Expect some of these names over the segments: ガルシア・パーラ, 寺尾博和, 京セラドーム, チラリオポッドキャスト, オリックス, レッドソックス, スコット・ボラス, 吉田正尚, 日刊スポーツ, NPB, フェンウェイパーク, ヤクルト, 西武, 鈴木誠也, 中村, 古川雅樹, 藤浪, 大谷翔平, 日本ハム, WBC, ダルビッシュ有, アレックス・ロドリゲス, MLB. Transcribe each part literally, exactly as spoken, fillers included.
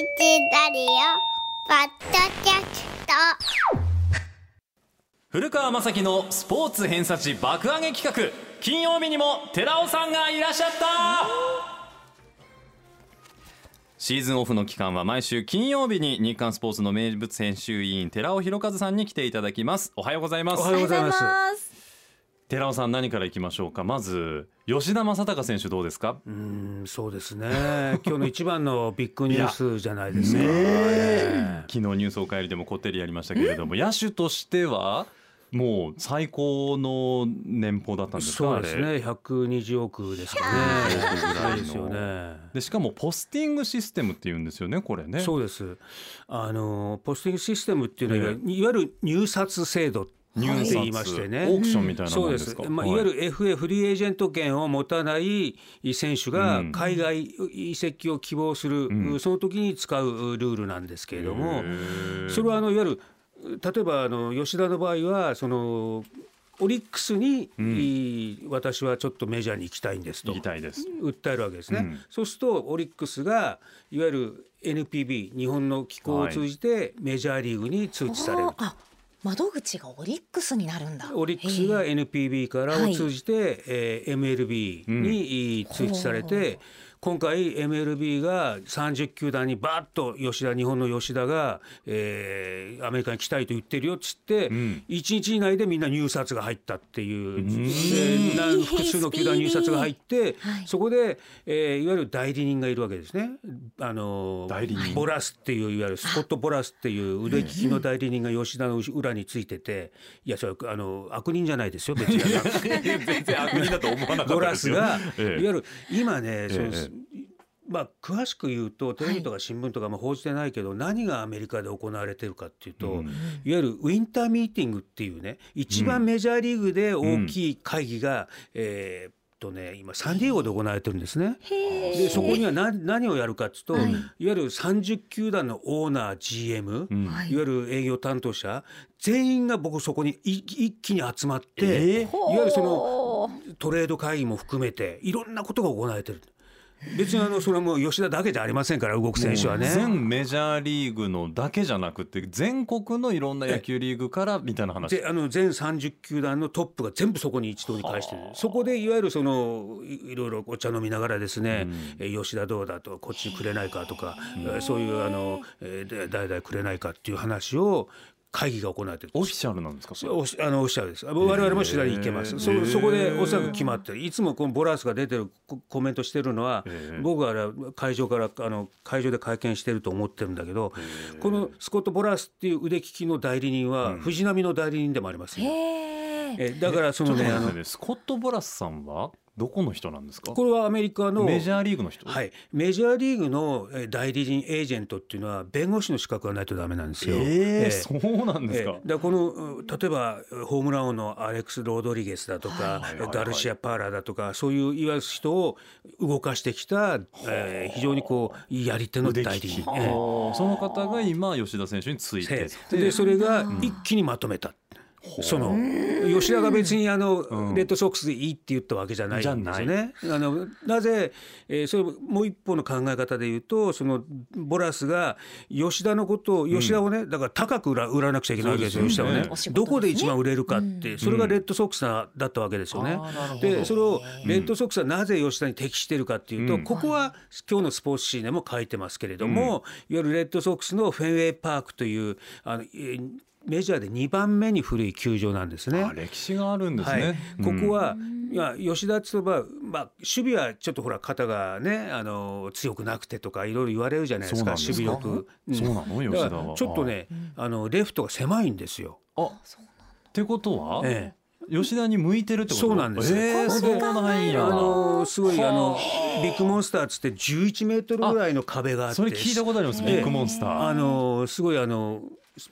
チラリオポッドキャスト、古川雅樹のスポーツ偏差値爆上げ企画。金曜日にも寺尾さんがいらっしゃった。シーズンオフの期間は毎週金曜日に日刊スポーツの名物編集委員寺尾博和さんに来ていただきます。おはようございます。おはようございます。寺尾さん、何からいきましょうか。まず吉田正尚選手どうですか。うーん、そうですね今日の一番のビッグニュースじゃないですか、ねね、昨日ニュースおかえりでもこってりやりましたけれども、野手としてはもう最高の年俸だったんですか。そうですね、ひゃくにじゅうおくですかね。ですよね。でしかもポスティングシステムっていうんですよね、これね。そうです。あのポスティングシステムっていうのは、えー、いわゆる入札制度って言いましてね、オークションみたいなものですか。そうです、まあ、いわゆる エフエー フリーエージェント権を持たない選手が海外移籍を希望する、うん、その時に使うルールなんですけれども、それはあのいわゆる例えばあの吉田の場合はそのオリックスに、うん、私はちょっとメジャーに行きたいんですと行きたいです訴えるわけですね、うん、そうするとオリックスがいわゆる エヌピービー 日本の機構を通じてメジャーリーグに通知されると、はい、窓口がオリックスになるんだ。オリックスが エヌピービー からを通じて、はい、えー、エムエルビー に通知されて、うん、今回 エムエルビー がさんじゅっきゅうだんにバーッと吉田日本の吉田が、えー、アメリカに来たいと言ってるよっつって、うん、いちにち以内でみんな入札が入ったっていう、うん、複数の球団入札が入って、はい、そこで、えー、いわゆる代理人がいるわけですね。あの代理人ボラスっていういわゆるスコット・ボラスっていう腕利きの代理人が吉田の裏についてて、いやそれあの悪人じゃないですよ別に全然悪人だと思わなかったですよ。ボラスが、ええ、いわゆる今ね、ええ、そのまあ、詳しく言うとテレビとか新聞とかも報じてないけど、何がアメリカで行われてるかっていうと、いわゆるウィンターミーティングっていうね、一番メジャーリーグで大きい会議がえーとね、今サンディエゴで行われてるんですね。でそこには 何, 何をやるかっていうと、はい、いわゆるさんじゅっきゅうだんのオーナー ジーエム、うん、いわゆる営業担当者全員が僕そこに一気に集まって、いわゆるそのトレード会議も含めていろんなことが行われてる。別にあのそれはもう吉田だけじゃありませんから、動く選手はね、全メジャーリーグのだけじゃなくて全国のいろんな野球リーグからみたいな話で、あの全さんじゅっきゅうだんのトップが全部そこに一堂に会してる。そこでいわゆるそのいろいろお茶飲みながらですね、うん、吉田どうだとこっちにくれないかとか、そういうあの代々くれないかっていう話を会議が行われてる。オフィシャルなんですか。おあのオフィシャルです。我々も取材に行けます。 そ, そこでおそらく決まってる。いつもこのボラースが出てるコメントしてるのは、僕は会場からあの会場で会見してると思ってるんだけど、このスコット・ボラースっていう腕利きの代理人は藤浪の代理人でもあります、ね、えだからその ね, あのスコット・ボラースさんはどこの人なんですか。これはアメリカのメジャーリーグの人、はい、メジャーリーグの代理人エージェントっていうのは弁護士の資格がないとダメなんですよ。えー、えー、そうなんですか。えー、だこの例えばホームラン王のアレックス・ロドリゲスだとか、はい、ガルシア・パーラだとか、そういういわゆる人を動かしてきた、えー、非常にこうやり手の代理人、えー、その方が今吉田選手について、えー、でそれが一気にまとめた。その吉田が別にあの、うん、レッドソックスでいいって言ったわけじゃないんですよね。 な, あのなぜ、えー、それもう一方の考え方で言うと、そのボラスが吉田のことを吉田をね、うん、だから高く 売ら, 売らなくちゃいけないわけですよ。吉田をね、どこで一番売れるかって、うん、それがレッドソックスだったわけですよね、うん、でそれをレッドソックスはなぜ吉田に適しているかっていうと、うん、ここは今日のスポーツ紙でも書いてますけれども、うん、いわゆるレッドソックスのフェンウェイパークというあのメジャーでにばんめに古い球場なんですね。あ、歴史があるんですね、はい、ここは、うん、いや吉田って言えば、まあ、守備はちょっとほら肩がねあの強くなくてとかいろいろ言われるじゃないですか。守備力、うん、そうなの。吉田はちょっとね、うん、あのレフトが狭いんですよ。あ、ってことは、ええ、吉田に向いてるってこと。そうなんです。えー、そうなんや。あのすごいあのビッグモンスターっつってじゅういちメートルぐらいの壁があって、あ、それ聞いたことあります、ええ、ビッグモンスター。あのすごいあの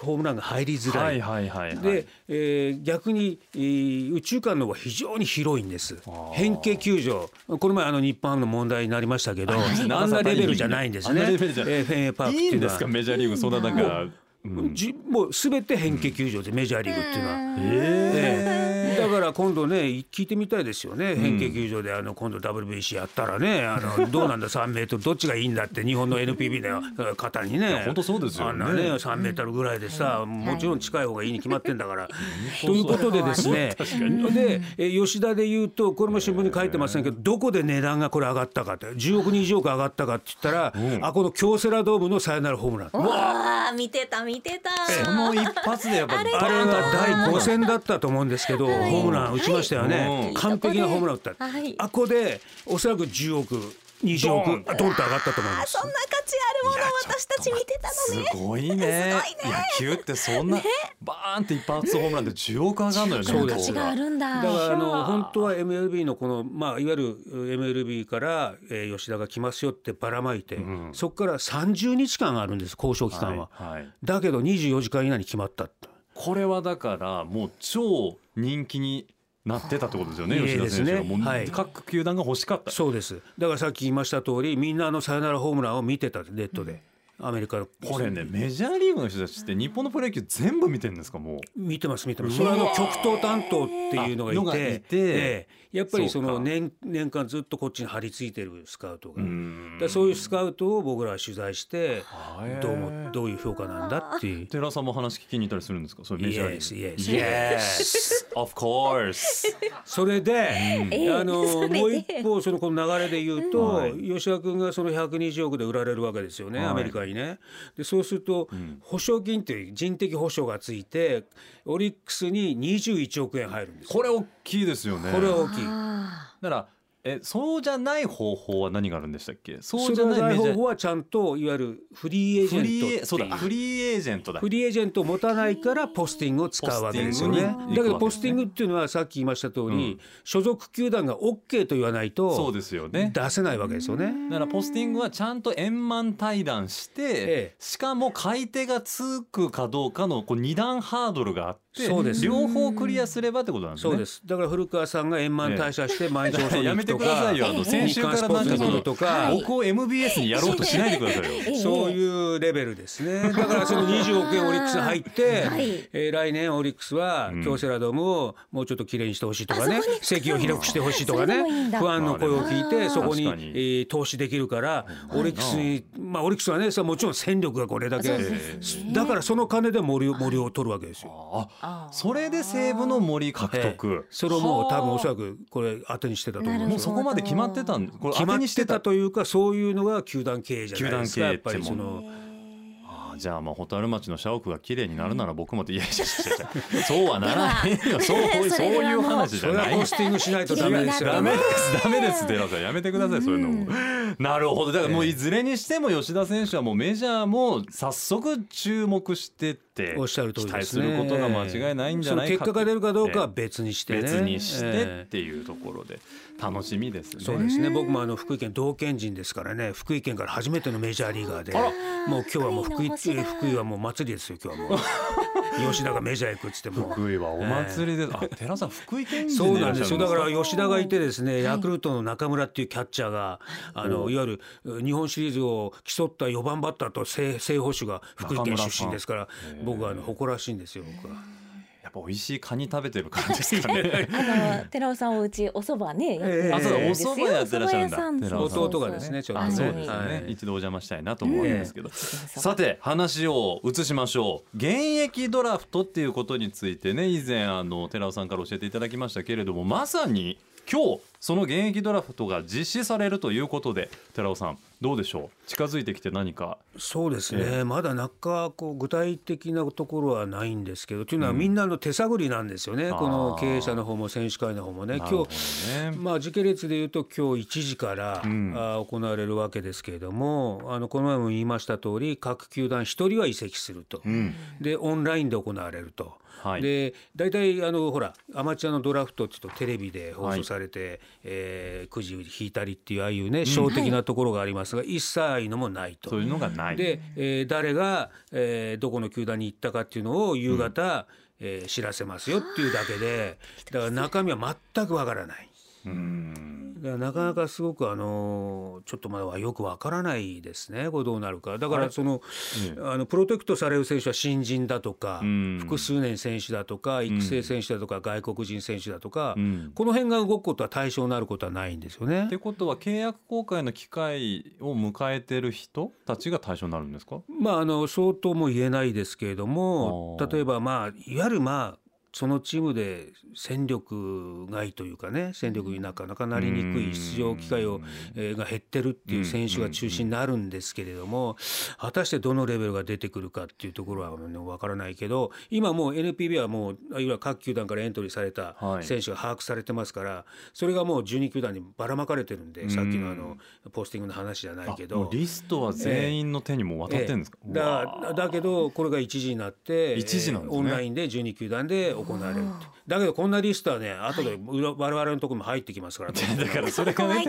ホームランが入りづらい、はいはいはいはい、で、えー、逆に、えー、宇宙間の方が非常に広いんです。変形球場、この前あの日本ハムの問題になりましたけど、あんなレベルじゃないんですね。フェンウェイパークっていうのはいいんですか。メジャーリーグそんななんかもうすべ、うん、て変形球場でメジャーリーグっていうのは、うん、えーえー、だから今度ね聞いてみたいですよね。変形球場であの今度 ダブリュービーシー やったらね、あのどうなんださんメートルどっちがいいんだって日本の エヌピービー の方にね、本当そうですよね。あんなねさんメートルぐらいでさ、もちろん近い方がいいに決まってんだからということでですね、で吉田で言うとこれも新聞に書いてませんけど、どこで値段がこれ上がったかってじゅうおくにん以上か上がったかって言ったら、あこの京セラドームのサヨナラホームラン、わあ見てた見てた、その一発でやっぱりあれがだいごせんだったと思うんですけど、ホームラン打ちましたよね、完璧なホームラン打った、はい、あこでおそらくじゅうおくにじゅうおくドンと上がったと思います。あそんな価値あるものを私たち見てたのね、すごい ね, すごいね野球ってそんな、ね、バーンって一発ホームランでじゅうおく上がるのよね。そう価値があるんだ。だからあの本当は エムエルビー のこの、まあ、いわゆる エムエルビー から、えー、吉田が来ますよってばらまいて、うん、そこからさんじゅうにちかんあるんです交渉期間は、はいはい、だけどにじゅうよじかん以内に決まった。これはだからもう超人気になってたってことですよね、吉田選手が、もう各球団が欲しかった、はい、そうです。だからさっき言いました通りみんなあのサヨナラホームランを見てたネットで、うん、アメリカのこれねメジャーリーグの人たちって日本のプロ野球全部見てるんですか。もう見てます見てます。それはの極東担当っていうのがい て, がいて、えー、やっぱりその 年, 年間ずっとこっちに張り付いてるスカウトが、うんだそういうスカウトを僕らは取材してど う, もどういう評価なんだっていう。寺さんも話聞きに行ったりするんですか、それメジャーリーグ。 Yes, yes, yes. Of course. それで、うん、あのもう一方そのこの流れで言うと、はい、吉田君がそのひゃくにじゅうおくで売られるわけですよね、はい、アメリカにね。でそうすると、うん、保証金という人的保証がついてオリックスににじゅういちおくえん入るんです。これ大きいですよね。これ大きい。だからえそうじゃない方法は何があるんでしたっけ。そうじゃない方法はちゃんといわゆるフリーエージェントっていう。そうだフリーエージェントだ。フリーエージェントを持たないからポスティングを使うわけですよね。だけどポスティングっていうのはさっき言いました通り、うん、所属球団が OK と言わないとそうですよね出せないわけですよね。だからポスティングはちゃんと円満対談して、ええ、しかも買い手がつくかどうかのこうに段ハードルがあって、そうです両方クリアすればってことなんですね。そうです。だから古川さんが円満退社して毎日そうやめてくださいよ。あの先週からなんかのとか僕を エムビーエス にやろうとしないでくださいよ。そういうレベルですね。だからそのにじゅうおくえんオリックス入って、はいえー、来年オリックスは京セラドームをもうちょっときれいにしてほしいとかね、席を広くしてほしいとかね、不安の声を聞いてそこに、えー、投資できるからオリックスに、まあ、オリックスはねもちろん戦力がこれだけ、ね、だからその金で森 を, 森を取るわけですよ。あそれで西武の森獲得、えー、それをもう多分おそらくこれ当てにしてたと思います。もうそこまで決まってたんこれ決まってたというかそういうのが球団経営じゃないですか。やっぱりそのじゃあまあ蛍町の社屋が綺麗になるなら僕もいやいやいやそうはならないよ。そういう話じゃない。ポスティングしないとダメです。ダメですダメですってなんかやめてくださいそういうの。なるほど。だからもういずれにしても吉田選手はもうメジャーも早速注目してておっしゃる通りですね。期待することが間違いないんじゃないか。その結果が出るかどうかは別にしてね。別にしてっていうところで楽しみですね。そうですね。僕もあの福井県同県人ですからね、福井県から初めてのメジャーリーガーで、もう今日はもう福井福井はもう祭りですよ。今日はもう吉田がメジャー行くっつっても福井はお祭りで、えー、あ寺さん福井県人でいらっしゃるんですか。そうなんですよ。だから吉田がいてですね、ヤクルトの中村っていうキャッチャーがあのいわゆる日本シリーズを競ったよばんバッターと正捕手が福井県出身ですから、僕はあの誇らしいんですよ。僕はやっぱ美味しいカニ食べてる感じですかね。あの寺尾さんお家お蕎麦ねやってるんですよ。お蕎麦やってらっしゃるんだんです。弟がですねちょっとね、はい、一度お邪魔したいなと思うんですけど、えー、さて話を移しましょう。現役ドラフトっていうことについてね、以前あの寺尾さんから教えていただきましたけれども、まさに今日その現役ドラフトが実施されるということで、寺尾さんどうでしょう、近づいてきて何か。そうですね、えー、まだなかこう具体的なところはないんですけど、というのはみんなの手探りなんですよね、うん、この経営者の方も選手会の方もね。今日、ねまあ、時系列でいうと今日いちじから、うん、あ行われるわけですけれども、あのこの前も言いました通り各球団ひとりは移籍すると、うん、でオンラインで行われると、はい、でだいたいあのほらアマチュアのドラフトちょっとテレビで放送されて、はいえー、くじ引いたりっていうああいうね小的なところがありますが、うんはい、一切ああいうのもないと。そういうのがないで、えー、誰が、えー、どこの球団に行ったかっていうのを夕方、うんえー、知らせますよっていうだけで、だから中身は全くわからない。うんだからなかなかすごくあのちょっとまだはよくわからないですね、これどうなるか。だからその、はい、あのプロテクトされる選手は新人だとか複数年選手だとか育成選手だとか外国人選手だとか、この辺が動くことは対象になることはないんですよね。ってことは契約更改の機会を迎えている人たちが対象になるんですか。まあ、あの相当も言えないですけれども、例えば、まあ、いわゆるまあそのチームで戦力外というかね、戦力になかなかなりにくい出場機会を、えー、が減ってるっていう選手が中心になるんですけれども、果たしてどのレベルが出てくるかっていうところは、ね、分からないけど、今もう エヌピービー はもういわゆる各球団からエントリーされた選手が把握されてますから、はい、それがもうじゅうに球団にばらまかれてるんで、さっきのあのポスティングの話じゃないけど、もうリストは全員の手にも渡ってるんですか。えーえー、だ, だけどこれがいちじになっていちじなんです、ね、オンラインでじゅうに球団で行われる。だけどこんなリストはね、後で我々のところも入ってきますから、ね、だからそれがね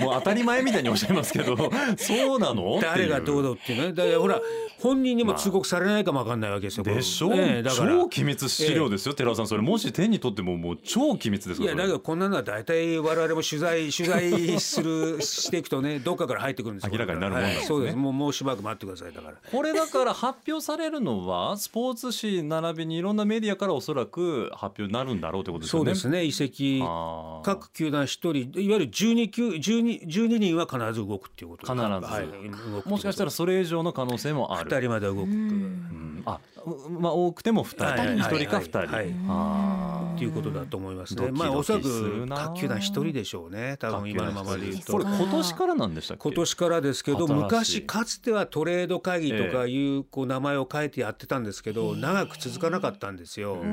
もう当たり前みたいにおっしゃいますけどそうなの誰がどうだっていうね。だからほら本人にも通告されないかも分かんないわけですよ、まあ、でしょう、えー、だから超機密資料ですよ、えー、寺尾さん、それもし手に取ってももう超機密ですから。いやだけどこんなのは大体我々も取材取材するしていくとね、どっかから入ってくるんですよ、明らかになるもんなんですね、はい、そうです。もう、もうしばらく待ってください。だからこれだから発表されるのはスポーツ紙並びにいろんなメディアからおそらく発表になるんだろうということですよね。そうですね、移籍各球団ひとりいわゆる 12, 球 12, 12人は必ず動くっていうこと必ず、はい、もしかしたらそれ以上の可能性もある。ふたりまで動く、うんあまあ、多くてもふたり、はいはいはい、ひとりかふたり、はい、あということだと思いますね。ドキドキするな、まあ、おそらく各球団ひとりでしょうね、多分今のままで言うと。これ今年からなんでしたっけ。今年からですけど、昔かつてはトレード会議とかいう、えー、こう名前を変えてやってたんですけど、長く続かなかったんですよ。でこ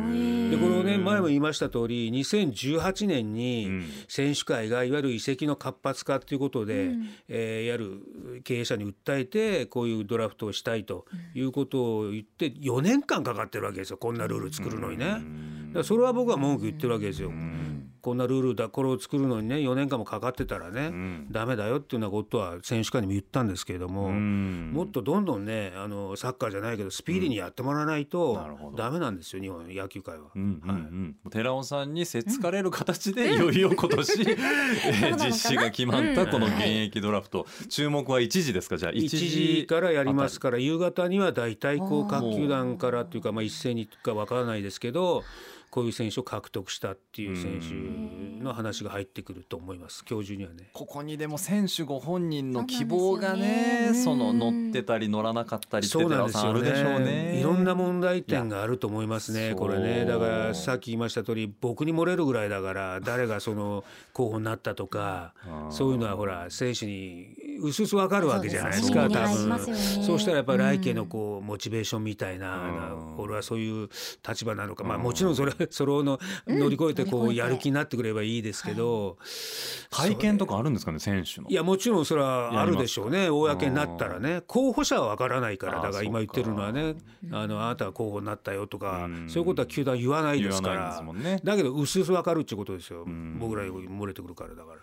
の、ね、前も言いました通りにせんじゅうはちねんに選手会がいわゆる移籍の活発化ということで、うんえー、やる経営者に訴えてこういうドラフトをしたいということを言ってよねんかんかかってるわけですよ、こんなルール作るのにね。だからそれは僕は文句言ってるわけですよ、うん、こんなルールだこれを作るのにねよねんかんもかかってたらね、うん、ダメだよっていうようなことは選手会にも言ったんですけれども、うん、もっとどんどんねあのサッカーじゃないけどスピーディーにやってもらわないとダメなんですよ、日本野球界は、うんうんうんはい、寺尾さんにせっつかれる形で、うん、いよいよ今年、うん、実施が決まったこの現役ドラフト、うん、注目はいちじですか。じゃあいちじからやりますから、夕方には大体こう各球団からというか、まあ、一斉にか分からないですけど、こういう選手を獲得したっていう選手の話が入ってくると思います、今日中にはね。ここにでも選手ご本人の希望がね、その乗ってたり乗らなかったりって寺尾さんあるでしょうね。いろんな問題点があると思いますね、これね。だからさっき言いました通り僕に漏れるぐらいだから、誰がその候補になったとかそういうのはほら選手にうすうす分かるわけじゃないですか、多分。そうしたらやっぱり来季のこうモチベーションみたいな、俺はそういう立場なのか、まあもちろんそれそれをの乗り越えてこうやる気になってくればいいですけど、うん、会見とかあるんですかね、選手の。いやもちろんそれはあるでしょうね、公になったらね。候補者は分からないから、だから今言ってるのはね、 あ, あ, のあなたが候補になったよとか、うん、そういうことは球団言わないですからですもん、ね、だけどうすうす分かるっていうことですよ、うん、僕らに漏れてくるから。だから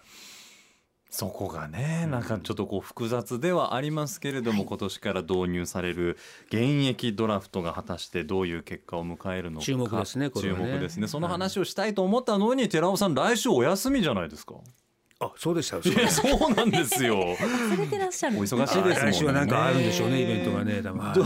そこがねなんかちょっとこう複雑ではありますけれども、今年から導入される現役ドラフトが果たしてどういう結果を迎えるのか注目ですね、これはね。注目ですね。その話をしたいと思ったのに、寺尾さん来週お休みじゃないですか。あ、そうでした。そうでした。いや、そうなんですよ。忘れてらっしゃる。お忙しいですもんね。来週はなんかあるんでしょうね、イベントがね、多分。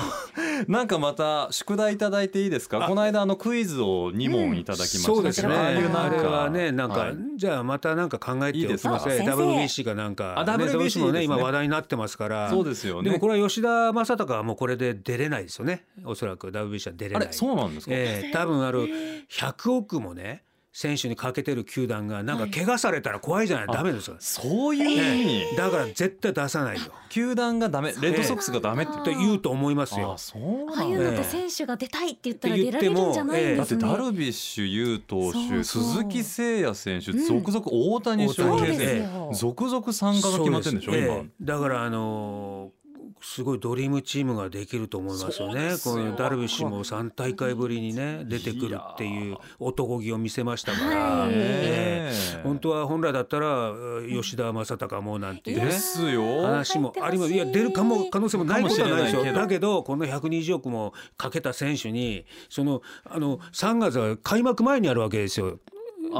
なんかまた宿題いただいていいですか。この間あのクイズをにもんいただきました、うん、そうですね。あれはねなんか、はい、じゃあまたなんか考えておきません、ね、ダブリュービーシー がなんか、ね、ダブリュービーシー もね今話題になってますから。そうですよね。でもこれは吉田正尚はもうこれで出れないですよね、おそらく ダブリュービーシー は出れない。あれそうなんですか、えー、多分あるひゃくおくもね選手にかけてる球団がなんか怪我されたら怖いじゃない、はい、ダメですよ。そういう意味、ええ、だから絶対出さないよ球団がダメ、レッドソックスがダメって言うと思いますよ。ああ、そうなんだ。ああいうのって選手が出たいって言ったら出られるんじゃないんですね。だってダルビッシュ有投手、鈴木誠也選手、続々大谷翔平選手、続々参加が決まってるんでしょ、ええ、今。だからあのーすごいドリームチームができると思いますよね。このダルビッシュもさんだいかいぶりにね出てくるっていう男気を見せましたから、ね、本当は本来だったら吉田正尚もなんていう、ね、ですよ話もあります。いや出るかも可能性もないことはないでしょ。だけどこのひゃくにじゅうおくもかけた選手にそのあのさんがつは開幕前にあるわけですよ。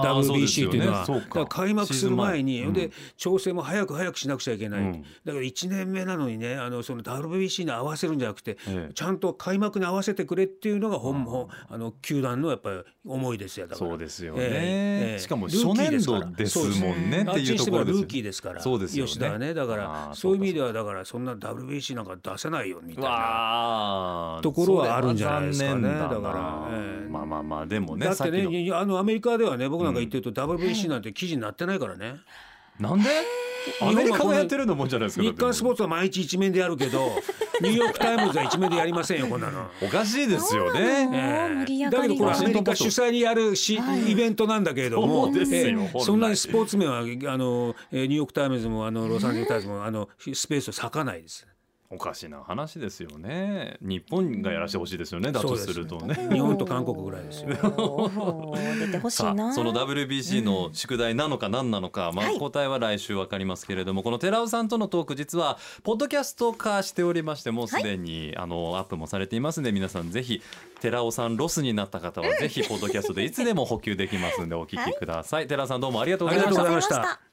ダブリュービーシー というのは。そうか。だから開幕する前に、うん、で調整も早く早くしなくちゃいけない、うん、だからいちねんめなのにね、あのその ダブリュービーシー に合わせるんじゃなくて、ええ、ちゃんと開幕に合わせてくれっていうのが本、うん、あの球団のやっぱり思いですよ。だからそうですよね、ええ、しかも初年度ですもんねっていうところですよね。あっちにしてはルーキーですから。そうですよね、吉田はね。だからそういう意味ではだからそんな ダブリュービーシー なんか出せないよみたいなところはあるんじゃないですかね。だから、ええ、まあまあまあでもね、だってね、あのアメリカではね、僕なんか言ってると ダブリュービーシー なんて記事になってないからね、うん、なんでアメリカがやってるのもんじゃないですか。日刊スポーツは毎日一面でやるけどニューヨークタイムズは一面でやりませんよ、こんなの。おかしいですよね、えー、だけどこれアメリカ主催にやるし、はい、イベントなんだけれども、 そうですよ、えー、そんなにスポーツ面はあのニューヨークタイムズもあのロサンゼルタイムズもあのスペースを割かないです。おかしな話ですよね。日本がやらしてほしいですよね、だとするとね、日本と韓国ぐらいですよ。出てほしいな。その ダブリュービーシー の宿題なのか何なのか、うん、まあ、答えは来週分かりますけれども、はい、この寺尾さんとのトーク、実はポッドキャスト化しておりまして、もうすでに、はい、あのアップもされていますので、皆さんぜひ寺尾さんロスになった方はぜひポッドキャストでいつでも補給できますのでお聞きください、はい、寺尾さんどうもありがとうございました。